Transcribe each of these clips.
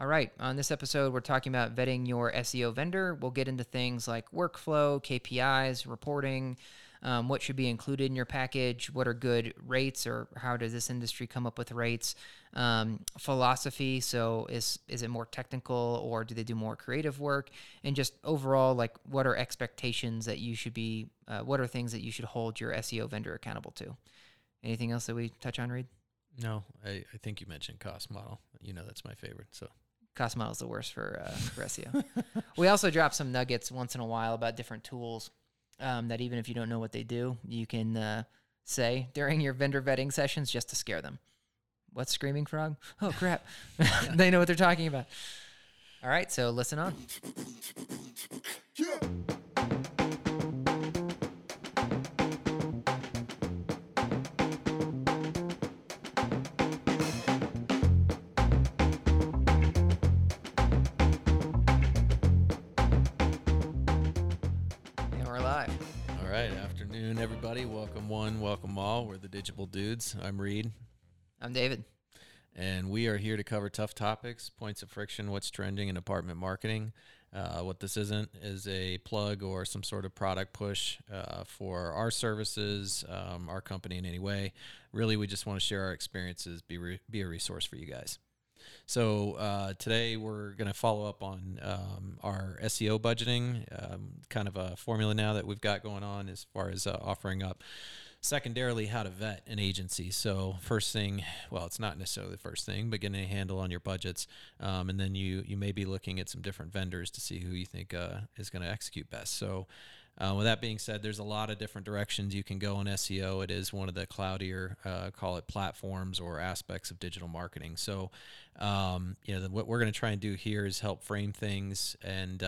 All right, on this episode, we're talking about vetting your SEO vendor. We'll get into things like workflow, KPIs, reporting, what should be included in your package, what are good rates, or how does this industry come up with rates, philosophy, so is it more technical or do they do more creative work, and just overall, like, what are expectations that you should be, what are things that you should hold your SEO vendor accountable to? Anything else that we touch on, Reed? No, I think you mentioned cost model. You know that's my favorite, so. Cost model is the worst for SEO. We also drop some nuggets once in a while about different tools. That even if you don't know what they do, you can say during your vendor vetting sessions just to scare them. What's Screaming Frog? Oh, crap. They know what they're talking about. All right, so listen on. Everybody, welcome one, welcome all. We're the Digital Dudes. I'm Reed. I'm David. And we are here to cover tough topics, points of friction, what's trending in apartment marketing. What this isn't is a plug or some sort of product push for our services, our company in any way. Really, we just want to share our experiences, be a resource for you guys. So today we're going to follow up on our SEO budgeting, kind of a formula now that we've got going on as far as offering up. Secondarily, how to vet an agency. So first thing, well, it's not necessarily the first thing, but getting a handle on your budgets. And then you may be looking at some different vendors to see who you think is going to execute best. So with that being said, there's a lot of different directions you can go in SEO. It is one of the cloudier, call it platforms or aspects of digital marketing. So, what we're going to try and do here is help frame things and,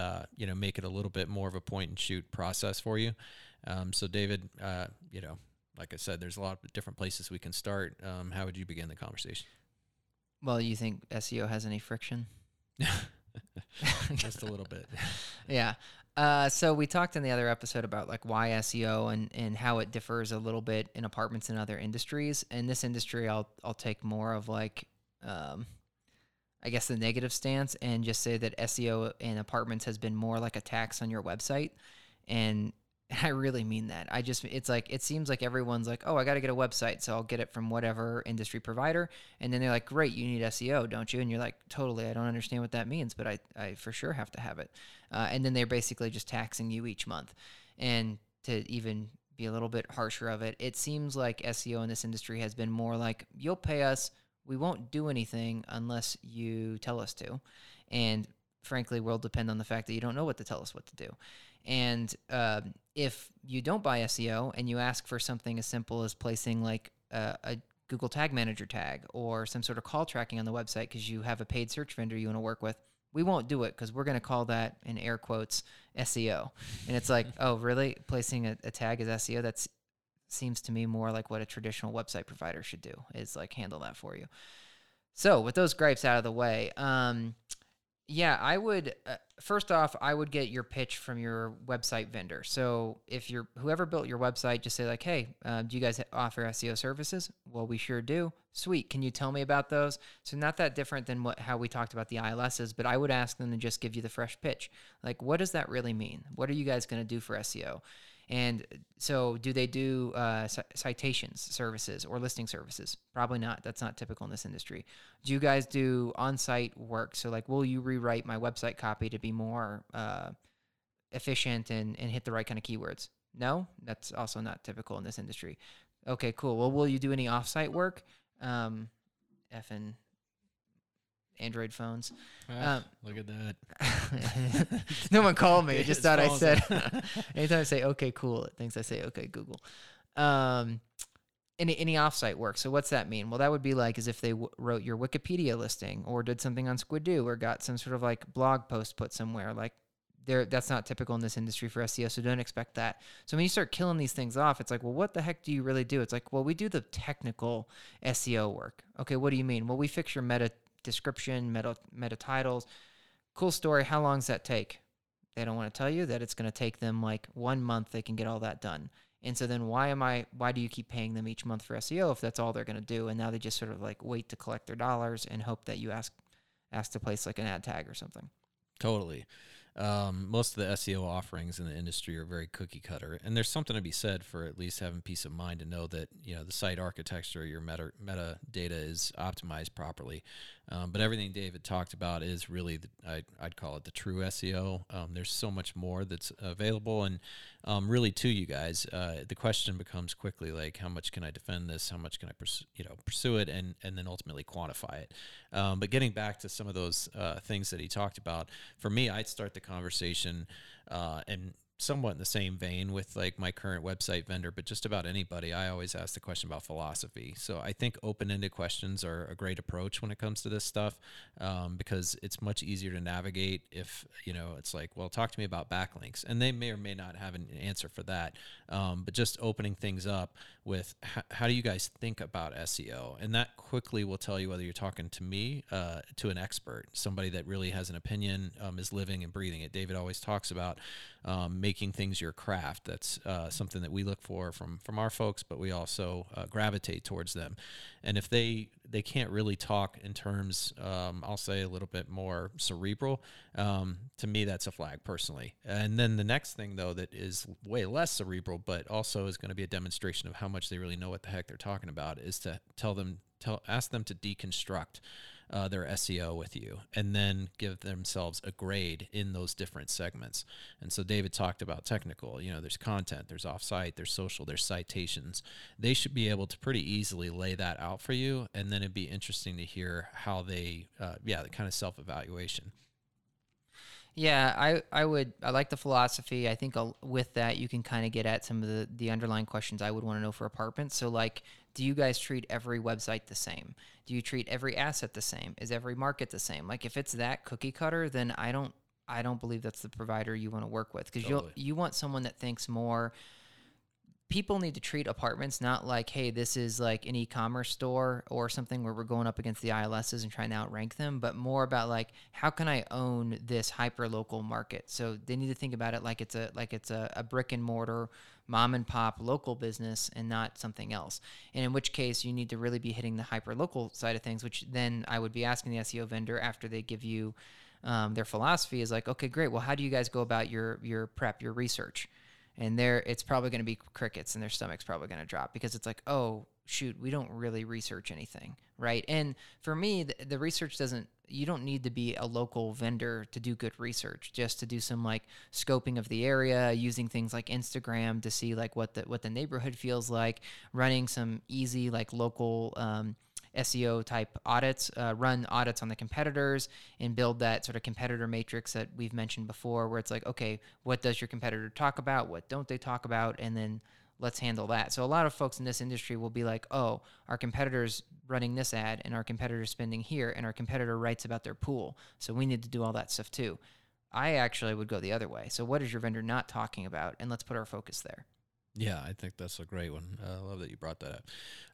make it a little bit more of a point and shoot process for you. So David, like I said, there's a lot of different places we can start. How would you begin the conversation? Well, you think SEO has any friction? Just a little bit. Yeah. So we talked in the other episode about like why SEO and how it differs a little bit in apartments and other industries. In this industry, I'll take more of like, I guess the negative stance and just say that SEO in apartments has been more like a tax on your website. And I really mean that. It's like, it seems like everyone's like, oh, I got to get a website. So I'll get it from whatever industry provider. And then they're like, great, you need SEO, don't you? And you're like, totally. I don't understand what that means, but I for sure have to have it. And then they're basically just taxing you each month. And to even be a little bit harsher of it, it seems like SEO in this industry has been more like, you'll pay us. We won't do anything unless you tell us to. And frankly, will depend on the fact that you don't know what to tell us what to do. And if you don't buy SEO and you ask for something as simple as placing like a Google Tag Manager tag or some sort of call tracking on the website because you have a paid search vendor you want to work with, we won't do it because we're going to call that, in air quotes, SEO. And it's like, oh, really? Placing a tag as SEO? That seems to me more like what a traditional website provider should do, is like handle that for you. So with those gripes out of the way, yeah, I would, first off, I would get your pitch from your website vendor. So if whoever built your website, just say like, hey, do you guys offer SEO services? Well, we sure do. Sweet. Can you tell me about those? So not that different than how we talked about the ILSs, but I would ask them to just give you the fresh pitch. Like, what does that really mean? What are you guys going to do for SEO? And so do they do citations services or listing services? Probably not. That's not typical in this industry. Do you guys do on-site work? So like, will you rewrite my website copy to be more efficient and hit the right kind of keywords? No, that's also not typical in this industry. Okay, cool. Well, will you do any off-site work? Effing Android phones. Look at that. No one called me. I just thought I said, anytime I say, okay, cool, it thinks I say, okay, Google. Any offsite work. So what's that mean? Well, that would be like as if they wrote your Wikipedia listing or did something on Squidoo or got some sort of like blog post put somewhere. Like that's not typical in this industry for SEO, so don't expect that. So when you start killing these things off, it's like, well, what the heck do you really do? It's like, well, we do the technical SEO work. Okay, what do you mean? Well, we fix your meta description, meta titles. Cool story. How long does that take? They don't want to tell you that it's going to take them like 1 month. They can get all that done. And so then why do you keep paying them each month for SEO if that's all they're going to do? And now they just sort of like wait to collect their dollars and hope that you ask asked to place like an ad tag or something. Totally. Most of the SEO offerings in the industry are very cookie cutter, and there's something to be said for at least having peace of mind to know that, you know, the site architecture, your meta data is optimized properly. But everything David talked about is really, I'd call it the true SEO. There's so much more that's available, and really to you guys, the question becomes quickly like, how much can I defend this? How much can I pursue it, and then ultimately quantify it? But getting back to some of those things that he talked about, for me, I'd start the conversation and somewhat in the same vein with like my current website vendor, but just about anybody, I always ask the question about philosophy. So I think open-ended questions are a great approach when it comes to this stuff, because it's much easier to navigate if, you know, it's like, well, talk to me about backlinks, and they may or may not have an answer for that. But just opening things up with how do you guys think about SEO? And that quickly will tell you whether you're talking to me, to an expert, somebody that really has an opinion, is living and breathing it. David always talks about making things your craft. That's something that we look for from our folks, but we also gravitate towards them. And if they can't really talk in terms, I'll say a little bit more cerebral, to me, that's a flag personally. And then the next thing, though, that is way less cerebral, but also is going to be a demonstration of how much they really know what the heck they're talking about, is to ask them to deconstruct their SEO with you, and then give themselves a grade in those different segments. And so David talked about technical, you know, there's content, there's offsite, there's social, there's citations. They should be able to pretty easily lay that out for you. And then it'd be interesting to hear how they, the kind of self-evaluation. Yeah, I like the philosophy. I think with that, you can kind of get at some of the underlying questions I would want to know for apartments. So like, do you guys treat every website the same? Do you treat every asset the same? Is every market the same? Like, if it's that cookie cutter, then I don't believe that's the provider you want to work with, because totally. you want someone that thinks more. People need to treat apartments not like, hey, this is like an e-commerce store or something where we're going up against the ILSs and trying to outrank them, but more about like, how can I own this hyper-local market? So they need to think about it like it's a brick and mortar, mom and pop local business, and not something else. And in which case you need to really be hitting the hyper-local side of things, which then I would be asking the SEO vendor after they give you their philosophy is like, okay, great. Well, how do you guys go about your prep, your research? And it's probably going to be crickets, and their stomach's probably going to drop, because it's like, oh, shoot, we don't really research anything, right? And for me, the research you don't need to be a local vendor to do good research, just to do some like scoping of the area, using things like Instagram to see like what the neighborhood feels like, running some easy like local SEO type audits, run audits on the competitors, and build that sort of competitor matrix that we've mentioned before, where it's like, okay, what does your competitor talk about? What don't they talk about? And then let's handle that. So a lot of folks in this industry will be like, oh, our competitor's running this ad, and our competitor's spending here, and our competitor writes about their pool, so we need to do all that stuff too. I actually would go the other way. So what is your vendor not talking about? And let's put our focus there. Yeah, I think that's a great one. I love that you brought that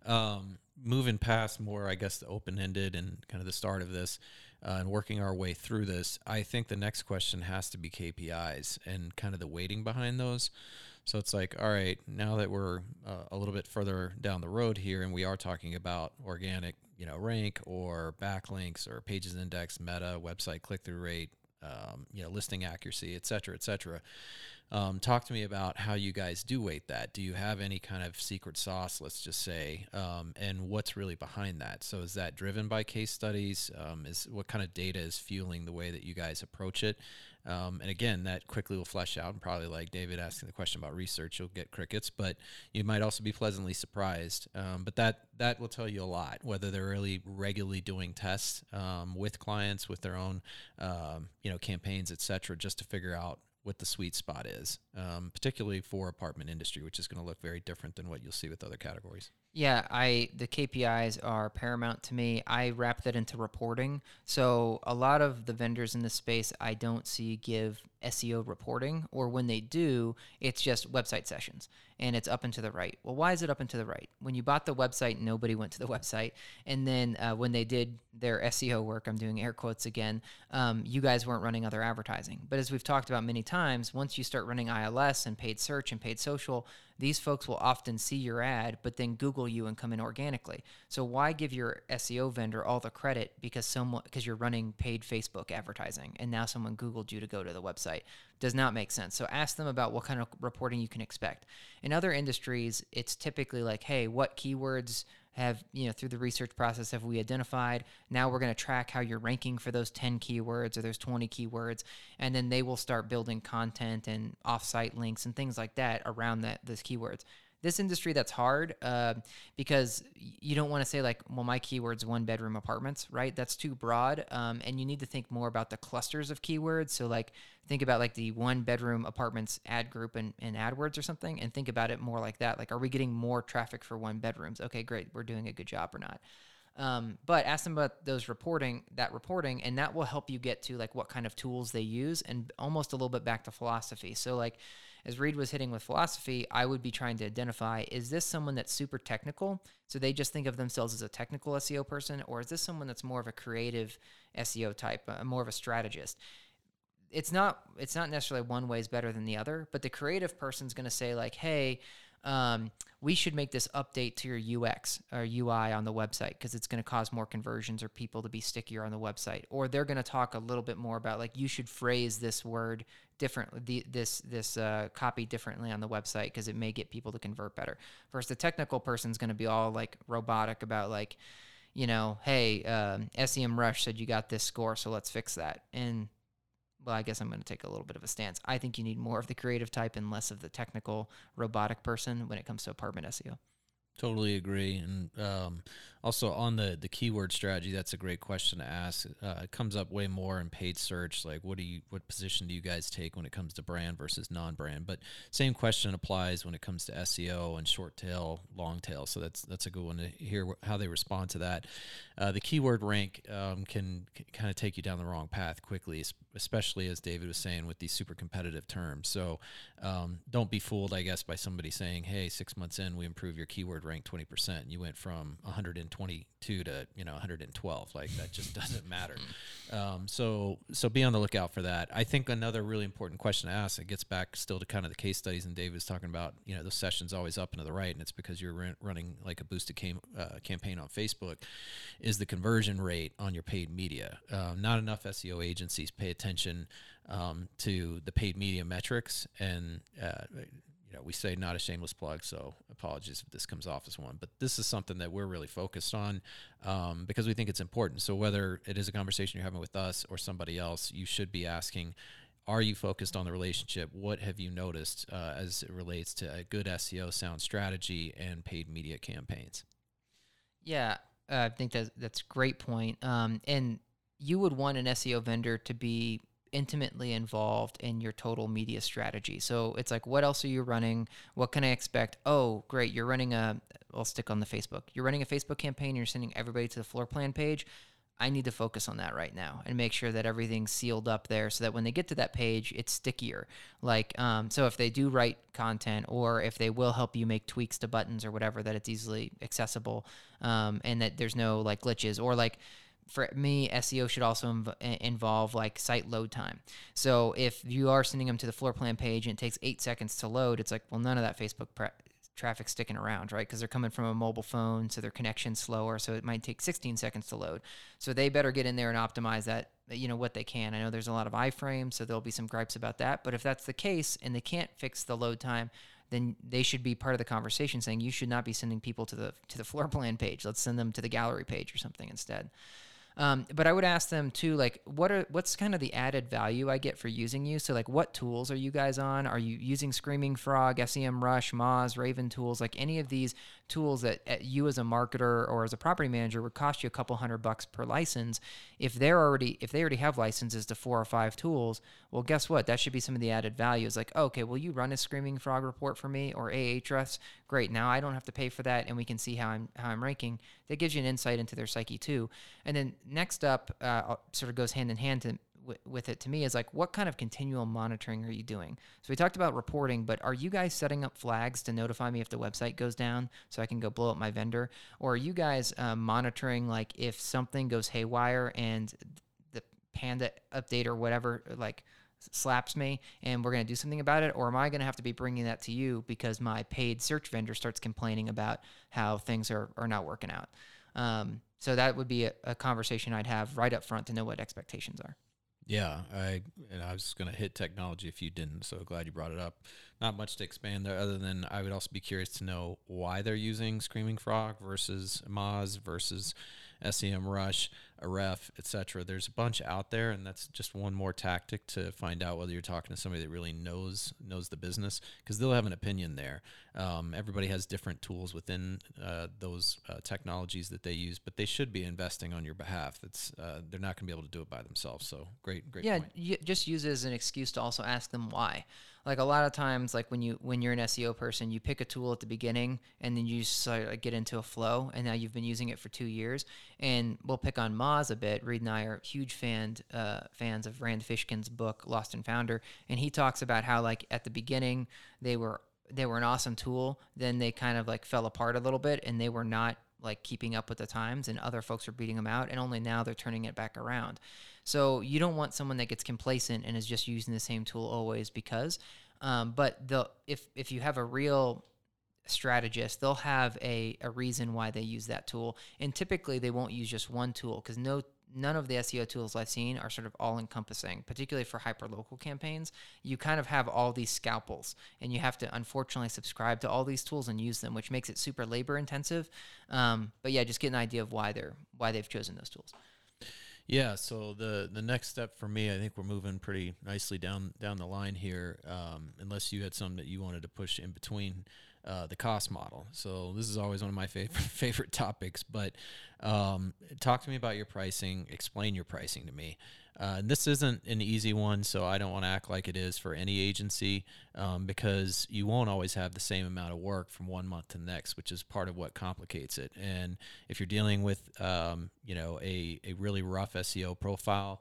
up. Moving past more, I guess, the open-ended and kind of the start of this, and working our way through this, I think the next question has to be KPIs and kind of the weighting behind those. So it's like, all right, now that we're a little bit further down the road here, and we are talking about organic, you know, rank or backlinks or pages index, meta, website click-through rate, you know, listing accuracy, et cetera, et cetera. Talk to me about how you guys do weight that. Do you have any kind of secret sauce, let's just say, and what's really behind that? So is that driven by case studies? What kind of data is fueling the way that you guys approach it? And again, that quickly will flesh out, and probably like David asking the question about research, you'll get crickets, but you might also be pleasantly surprised. But that will tell you a lot, whether they're really regularly doing tests with clients, with their own campaigns, et cetera, just to figure out what the sweet spot is, particularly for apartment industry, which is going to look very different than what you'll see with other categories. Yeah, the KPIs are paramount to me. I wrap that into reporting. So a lot of the vendors in this space I don't see give SEO reporting, or when they do, it's just website sessions, and it's up and to the right. Well, why is it up and to the right? When you bought the website, nobody went to the website. And then when they did their SEO work, I'm doing air quotes again, you guys weren't running other advertising. But as we've talked about many times, once you start running ILS and paid search and paid social, These folks will often see your ad, but then Google you and come in organically. So why give your SEO vendor all the credit because you're running paid Facebook advertising and now someone Googled you to go to the website? Does not make sense. So ask them about what kind of reporting you can expect. In other industries, it's typically like, hey, what keywords have, through the research process have we identified? Now we're going to track how you're ranking for those 10 keywords or those 20 keywords, and then they will start building content and offsite links and things like that around those keywords. This industry, that's hard because you don't want to say like, well, my keyword's one-bedroom apartments, right? That's too broad, and you need to think more about the clusters of keywords. So like think about like the one-bedroom apartments ad group in AdWords or something, and think about it more like that. Like, are we getting more traffic for one-bedrooms? Okay, great. We're doing a good job or not. But ask them about that reporting, and that will help you get to like what kind of tools they use, and almost a little bit back to philosophy. So like, as Reid was hitting with philosophy, I would be trying to identify, is this someone that's super technical? So they just think of themselves as a technical SEO person, or is this someone that's more of a creative SEO type, more of a strategist? It's not necessarily one way is better than the other, but the creative person's going to say like, hey, we should make this update to your UX or UI on the website because it's going to cause more conversions or people to be stickier on the website. Or they're going to talk a little bit more about like, you should phrase this word differently, this copy differently on the website because it may get people to convert better. Versus the technical person's going to be all like robotic about like, hey, SEMrush said you got this score, so let's fix that. And well, I guess I'm going to take a little bit of a stance. I think you need more of the creative type and less of the technical robotic person when it comes to apartment SEO. Totally agree. And also on the keyword strategy, that's a great question to ask. It comes up way more in paid search. Like, what position do you guys take when it comes to brand versus non-brand? But same question applies when it comes to SEO and short tail, long tail. So that's a good one to hear how they respond to that. The keyword rank can kind of take you down the wrong path quickly, especially as David was saying with these super competitive terms. So don't be fooled, I guess, by somebody saying, hey, 6 months in, we improve your keyword ranked 20%, and you went from 122 to 112. Like, that just doesn't matter. So be on the lookout for that. I think another really important question to ask, it gets back still to kind of the case studies, and David's talking about, those sessions always up and to the right, and it's because you're running like a boosted campaign on Facebook, is the conversion rate on your paid media. Not enough SEO agencies pay attention to the paid media metrics, and we say not a shameless plug, so apologies if this comes off as one, but this is something that we're really focused on because we think it's important. So whether it is a conversation you're having with us or somebody else, you should be asking, are you focused on the relationship? What have you noticed as it relates to a good SEO sound strategy and paid media campaigns? Yeah, I think that's a great point. And you would want an SEO vendor to be intimately involved in your total media strategy. So it's like, what else are you running? What can I expect? Oh, great. You're running I'll stick on the Facebook. You're running a Facebook campaign. You're sending everybody to the floor plan page. I need to focus on that right now and make sure that everything's sealed up there so that when they get to that page, it's stickier. Like, so if they do write content, or if they will help you make tweaks to buttons or whatever, that it's easily accessible, and that there's no like glitches or like, for me, SEO should also involve like site load time. So if you are sending them to the floor plan page and it takes 8 seconds to load, it's like, well, none of that Facebook traffic's sticking around, right? Because they're coming from a mobile phone, so their connection's slower, so it might take 16 seconds to load. So they better get in there and optimize that, what they can. I know there's a lot of iframes, so there'll be some gripes about that. But if that's the case and they can't fix the load time, then they should be part of the conversation saying you should not be sending people to the floor plan page. Let's send them to the gallery page or something instead. But I would ask them too, like, what's kind of the added value I get for using you? So like, what tools are you guys on? Are you using Screaming Frog, SEMrush, Moz, Raven Tools, like any of these tools that you as a marketer or as a property manager would cost you a couple $100 per license? If they already have licenses to 4 or 5 tools, well, guess what? That should be some of the added value. It's like, oh, okay, will you run a Screaming Frog report for me or Ahrefs? Great. Now I don't have to pay for that, and we can see how I'm ranking. That gives you an insight into their psyche too. And then next up, sort of goes hand in hand with it to me, is like, what kind of continual monitoring are you doing? So we talked about reporting, but are you guys setting up flags to notify me if the website goes down so I can go blow up my vendor? Or are you guys monitoring, like, if something goes haywire and the Panda update or whatever, like slaps me and we're going to do something about it? Or am I going to have to be bringing that to you because my paid search vendor starts complaining about how things are not working out? So that would be a conversation I'd have right up front to know what expectations are. Yeah, I was going to hit technology if you didn't, so glad you brought it up. Not much to expand there other than I would also be curious to know why they're using Screaming Frog versus Moz versus SEMrush, Ahref, et cetera. There's a bunch out there, and that's just one more tactic to find out whether you're talking to somebody that really knows the business, because they'll have an opinion there. Everybody has different tools within those technologies that they use, but they should be investing on your behalf. They're not going to be able to do it by themselves, so great point. Yeah, just use it as an excuse to also ask them why. Like a lot of times, like when you're an SEO person, you pick a tool at the beginning and then you just get into a flow, and now you've been using it for 2 years. And we'll pick on Moz a bit. Reed and I are huge fans of Rand Fishkin's book Lost and Founder, and he talks about how like at the beginning they were an awesome tool, then they kind of like fell apart a little bit, and they were not like keeping up with the times, and other folks are beating them out, and only now they're turning it back around. So you don't want someone that gets complacent and is just using the same tool always because. But if you have a real strategist, they'll have a reason why they use that tool, and typically they won't use just one tool because none of the SEO tools I've seen are sort of all-encompassing, particularly for hyperlocal campaigns. You kind of have all these scalpels, and you have to, unfortunately, subscribe to all these tools and use them, which makes it super labor-intensive. But yeah, just get an idea of why they've chosen those tools. Yeah, so the next step for me, I think we're moving pretty nicely down the line here, unless you had some that you wanted to push in between. The cost model. So this is always one of my favorite topics, but talk to me about your pricing. Explain your pricing to me. And this isn't an easy one, so I don't want to act like it is for any agency, because you won't always have the same amount of work from one month to the next, which is part of what complicates it. And if you're dealing with, a really rough SEO profile,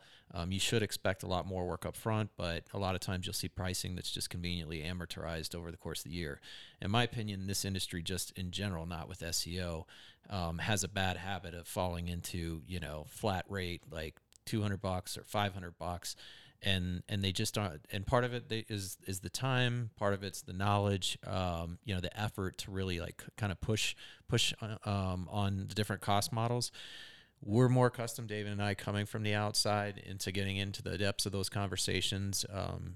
you should expect a lot more work up front, but a lot of times you'll see pricing that's just conveniently amortized over the course of the year. In my opinion, this industry just in general, not with SEO, has a bad habit of falling into, flat rate, like $200 or $500, and they just aren't. And part of it is the time, part of it's the knowledge, the effort to really like kind of push on the different cost models. We're more accustomed, David and I, coming from the outside into getting into the depths of those conversations,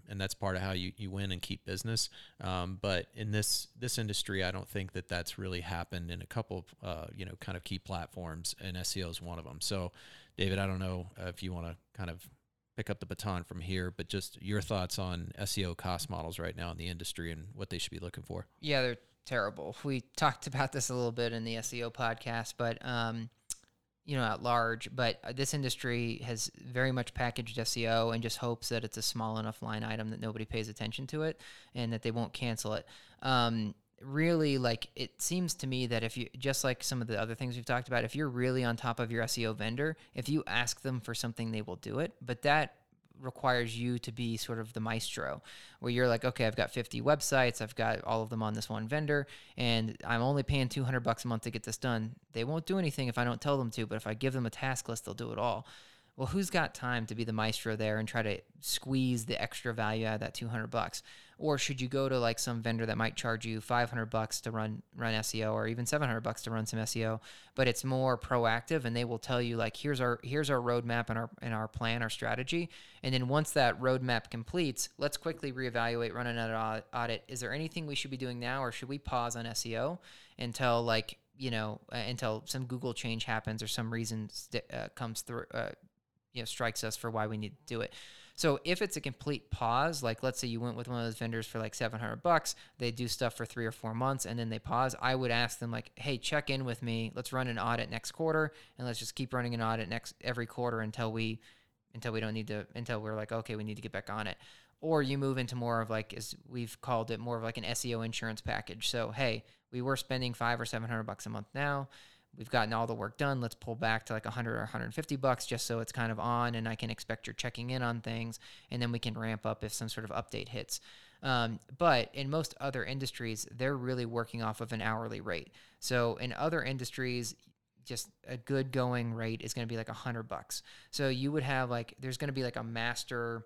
and that's part of how you win and keep business. But in this industry, I don't think that that's really happened in a couple of kind of key platforms, and SEO is one of them. So, David, I don't know if you want to kind of pick up the baton from here, but just your thoughts on SEO cost models right now in the industry and what they should be looking for. Yeah, they're terrible. We talked about this a little bit in the SEO podcast, but at large, but this industry has very much packaged SEO and just hopes that it's a small enough line item that nobody pays attention to it and that they won't cancel it. Really, like, it seems to me that if you, just like some of the other things we've talked about, if you're really on top of your SEO vendor, if you ask them for something, they will do it. But that requires you to be sort of the maestro, where you're like, okay, I've got 50 websites, I've got all of them on this one vendor, and I'm only paying $200 a month to get this done. They won't do anything if I don't tell them to, but if I give them a task list, they'll do it all. Well, who's got time to be the maestro there and try to squeeze the extra value out of that $200? Or should you go to like some vendor that might charge you $500 to run SEO, or even $700 to run some SEO, but it's more proactive, and they will tell you like, here's our roadmap and our plan, our strategy. And then once that roadmap completes, let's quickly reevaluate, run another audit. Is there anything we should be doing now, or should we pause on SEO until like, until some Google change happens or some reason comes through, strikes us for why we need to do it. So if it's a complete pause, like let's say you went with one of those vendors for like $700, they do stuff for 3 or 4 months and then they pause, I would ask them like, hey, check in with me. Let's run an audit next quarter, and let's just keep running an audit every quarter until we're like, okay, we need to get back on it. Or you move into more of like, as we've called it, more of like an SEO insurance package. So, hey, we were spending $500 or $700 a month now. We've gotten all the work done. Let's pull back to like $100 or $150 just so it's kind of on, and I can expect you're checking in on things, and then we can ramp up if some sort of update hits. But in most other industries, they're really working off of an hourly rate. So in other industries, just a good going rate is going to be like $100. So you would have like, there's going to be like a master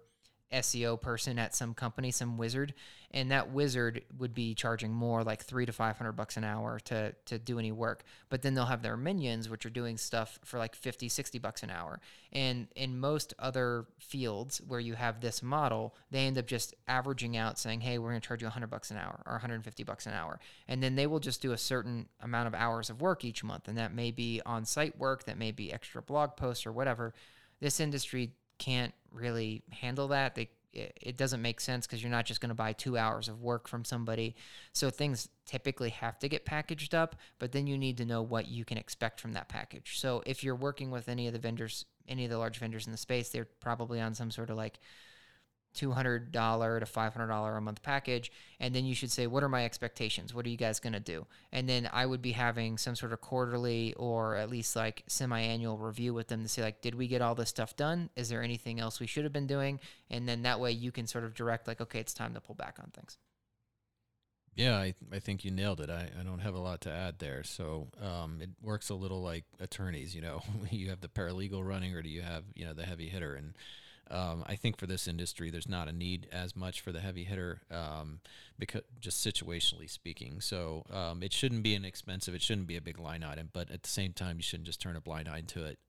SEO person at some company, some wizard, and that wizard would be charging more, like $300 to $500 an hour to do any work. But then they'll have their minions, which are doing stuff for like $50, $60 an hour. And in most other fields where you have this model, they end up just averaging out, saying, hey, we're going to charge you $100 an hour or $150 an hour. And then they will just do a certain amount of hours of work each month. And that may be on-site work, that may be extra blog posts or whatever. This industry can't really handle that. It doesn't make sense, because you're not just going to buy 2 hours of work from somebody. So things typically have to get packaged up, but then you need to know what you can expect from that package. So if you're working with any of the vendors, any of the large vendors in the space, they're probably on some sort of like $200 to $500 a month package. And then you should say, what are my expectations? What are you guys going to do? And then I would be having some sort of quarterly or at least like semi-annual review with them to say, like, did we get all this stuff done? Is there anything else we should have been doing? And then that way you can sort of direct, like, okay, it's time to pull back on things. Yeah, I think you nailed it. I don't have a lot to add there. So it works a little like attorneys, you know, you have the paralegal running, or do you have, you know, the heavy hitter? And I think for this industry, there's not a need as much for the heavy hitter, because just situationally speaking. So it shouldn't be it shouldn't be a big line item, but at the same time, you shouldn't just turn a blind eye to it.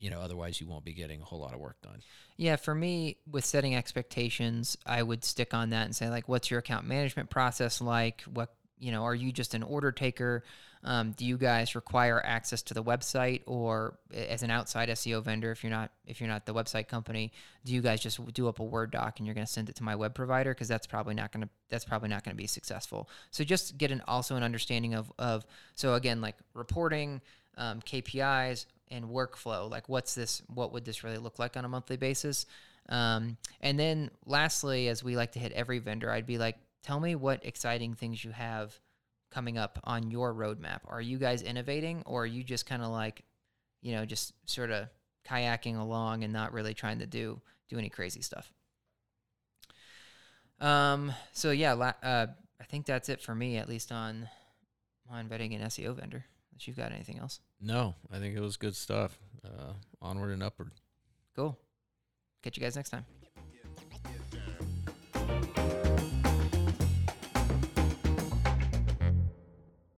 You know, otherwise you won't be getting a whole lot of work done. Yeah, for me, with setting expectations, I would stick on that and say, like, what's your account management process like? What, you know, are you just an order taker? Do you guys require access to the website, or as an outside SEO vendor, if you're not the website company, do you guys just do up a Word doc and you're going to send it to my web provider? Because that's probably not going to be successful. So just get also an understanding of, so again, like reporting, KPIs and workflow, like what would this really look like on a monthly basis? And then lastly, as we like to hit every vendor, I'd be like, tell me what exciting things you have coming up on your roadmap. Are you guys innovating, or are you just kind of like, you know, just sort of kayaking along and not really trying to do any crazy stuff? So yeah, I think that's it for me, at least on vetting an SEO vendor. Unless you've got anything else? No, I think it was good stuff. Onward and upward. Cool. Catch you guys next time.